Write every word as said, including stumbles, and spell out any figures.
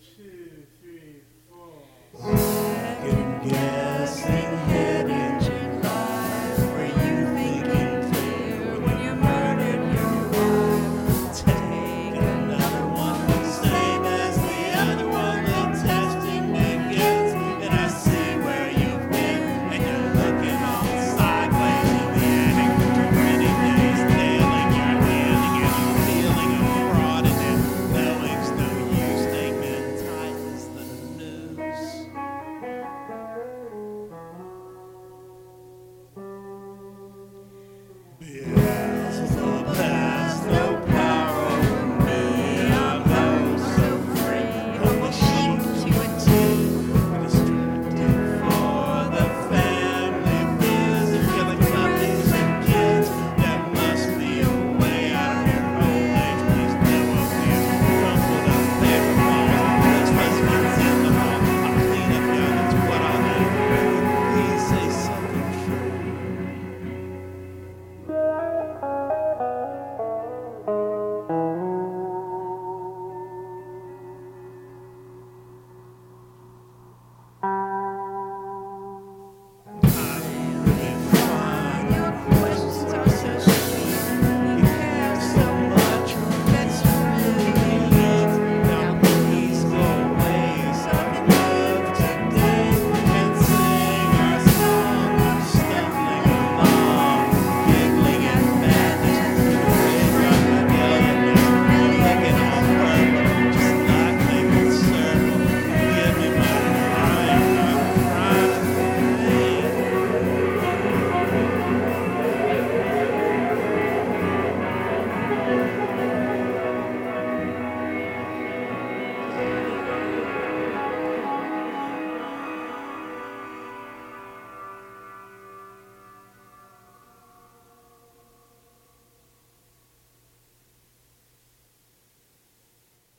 to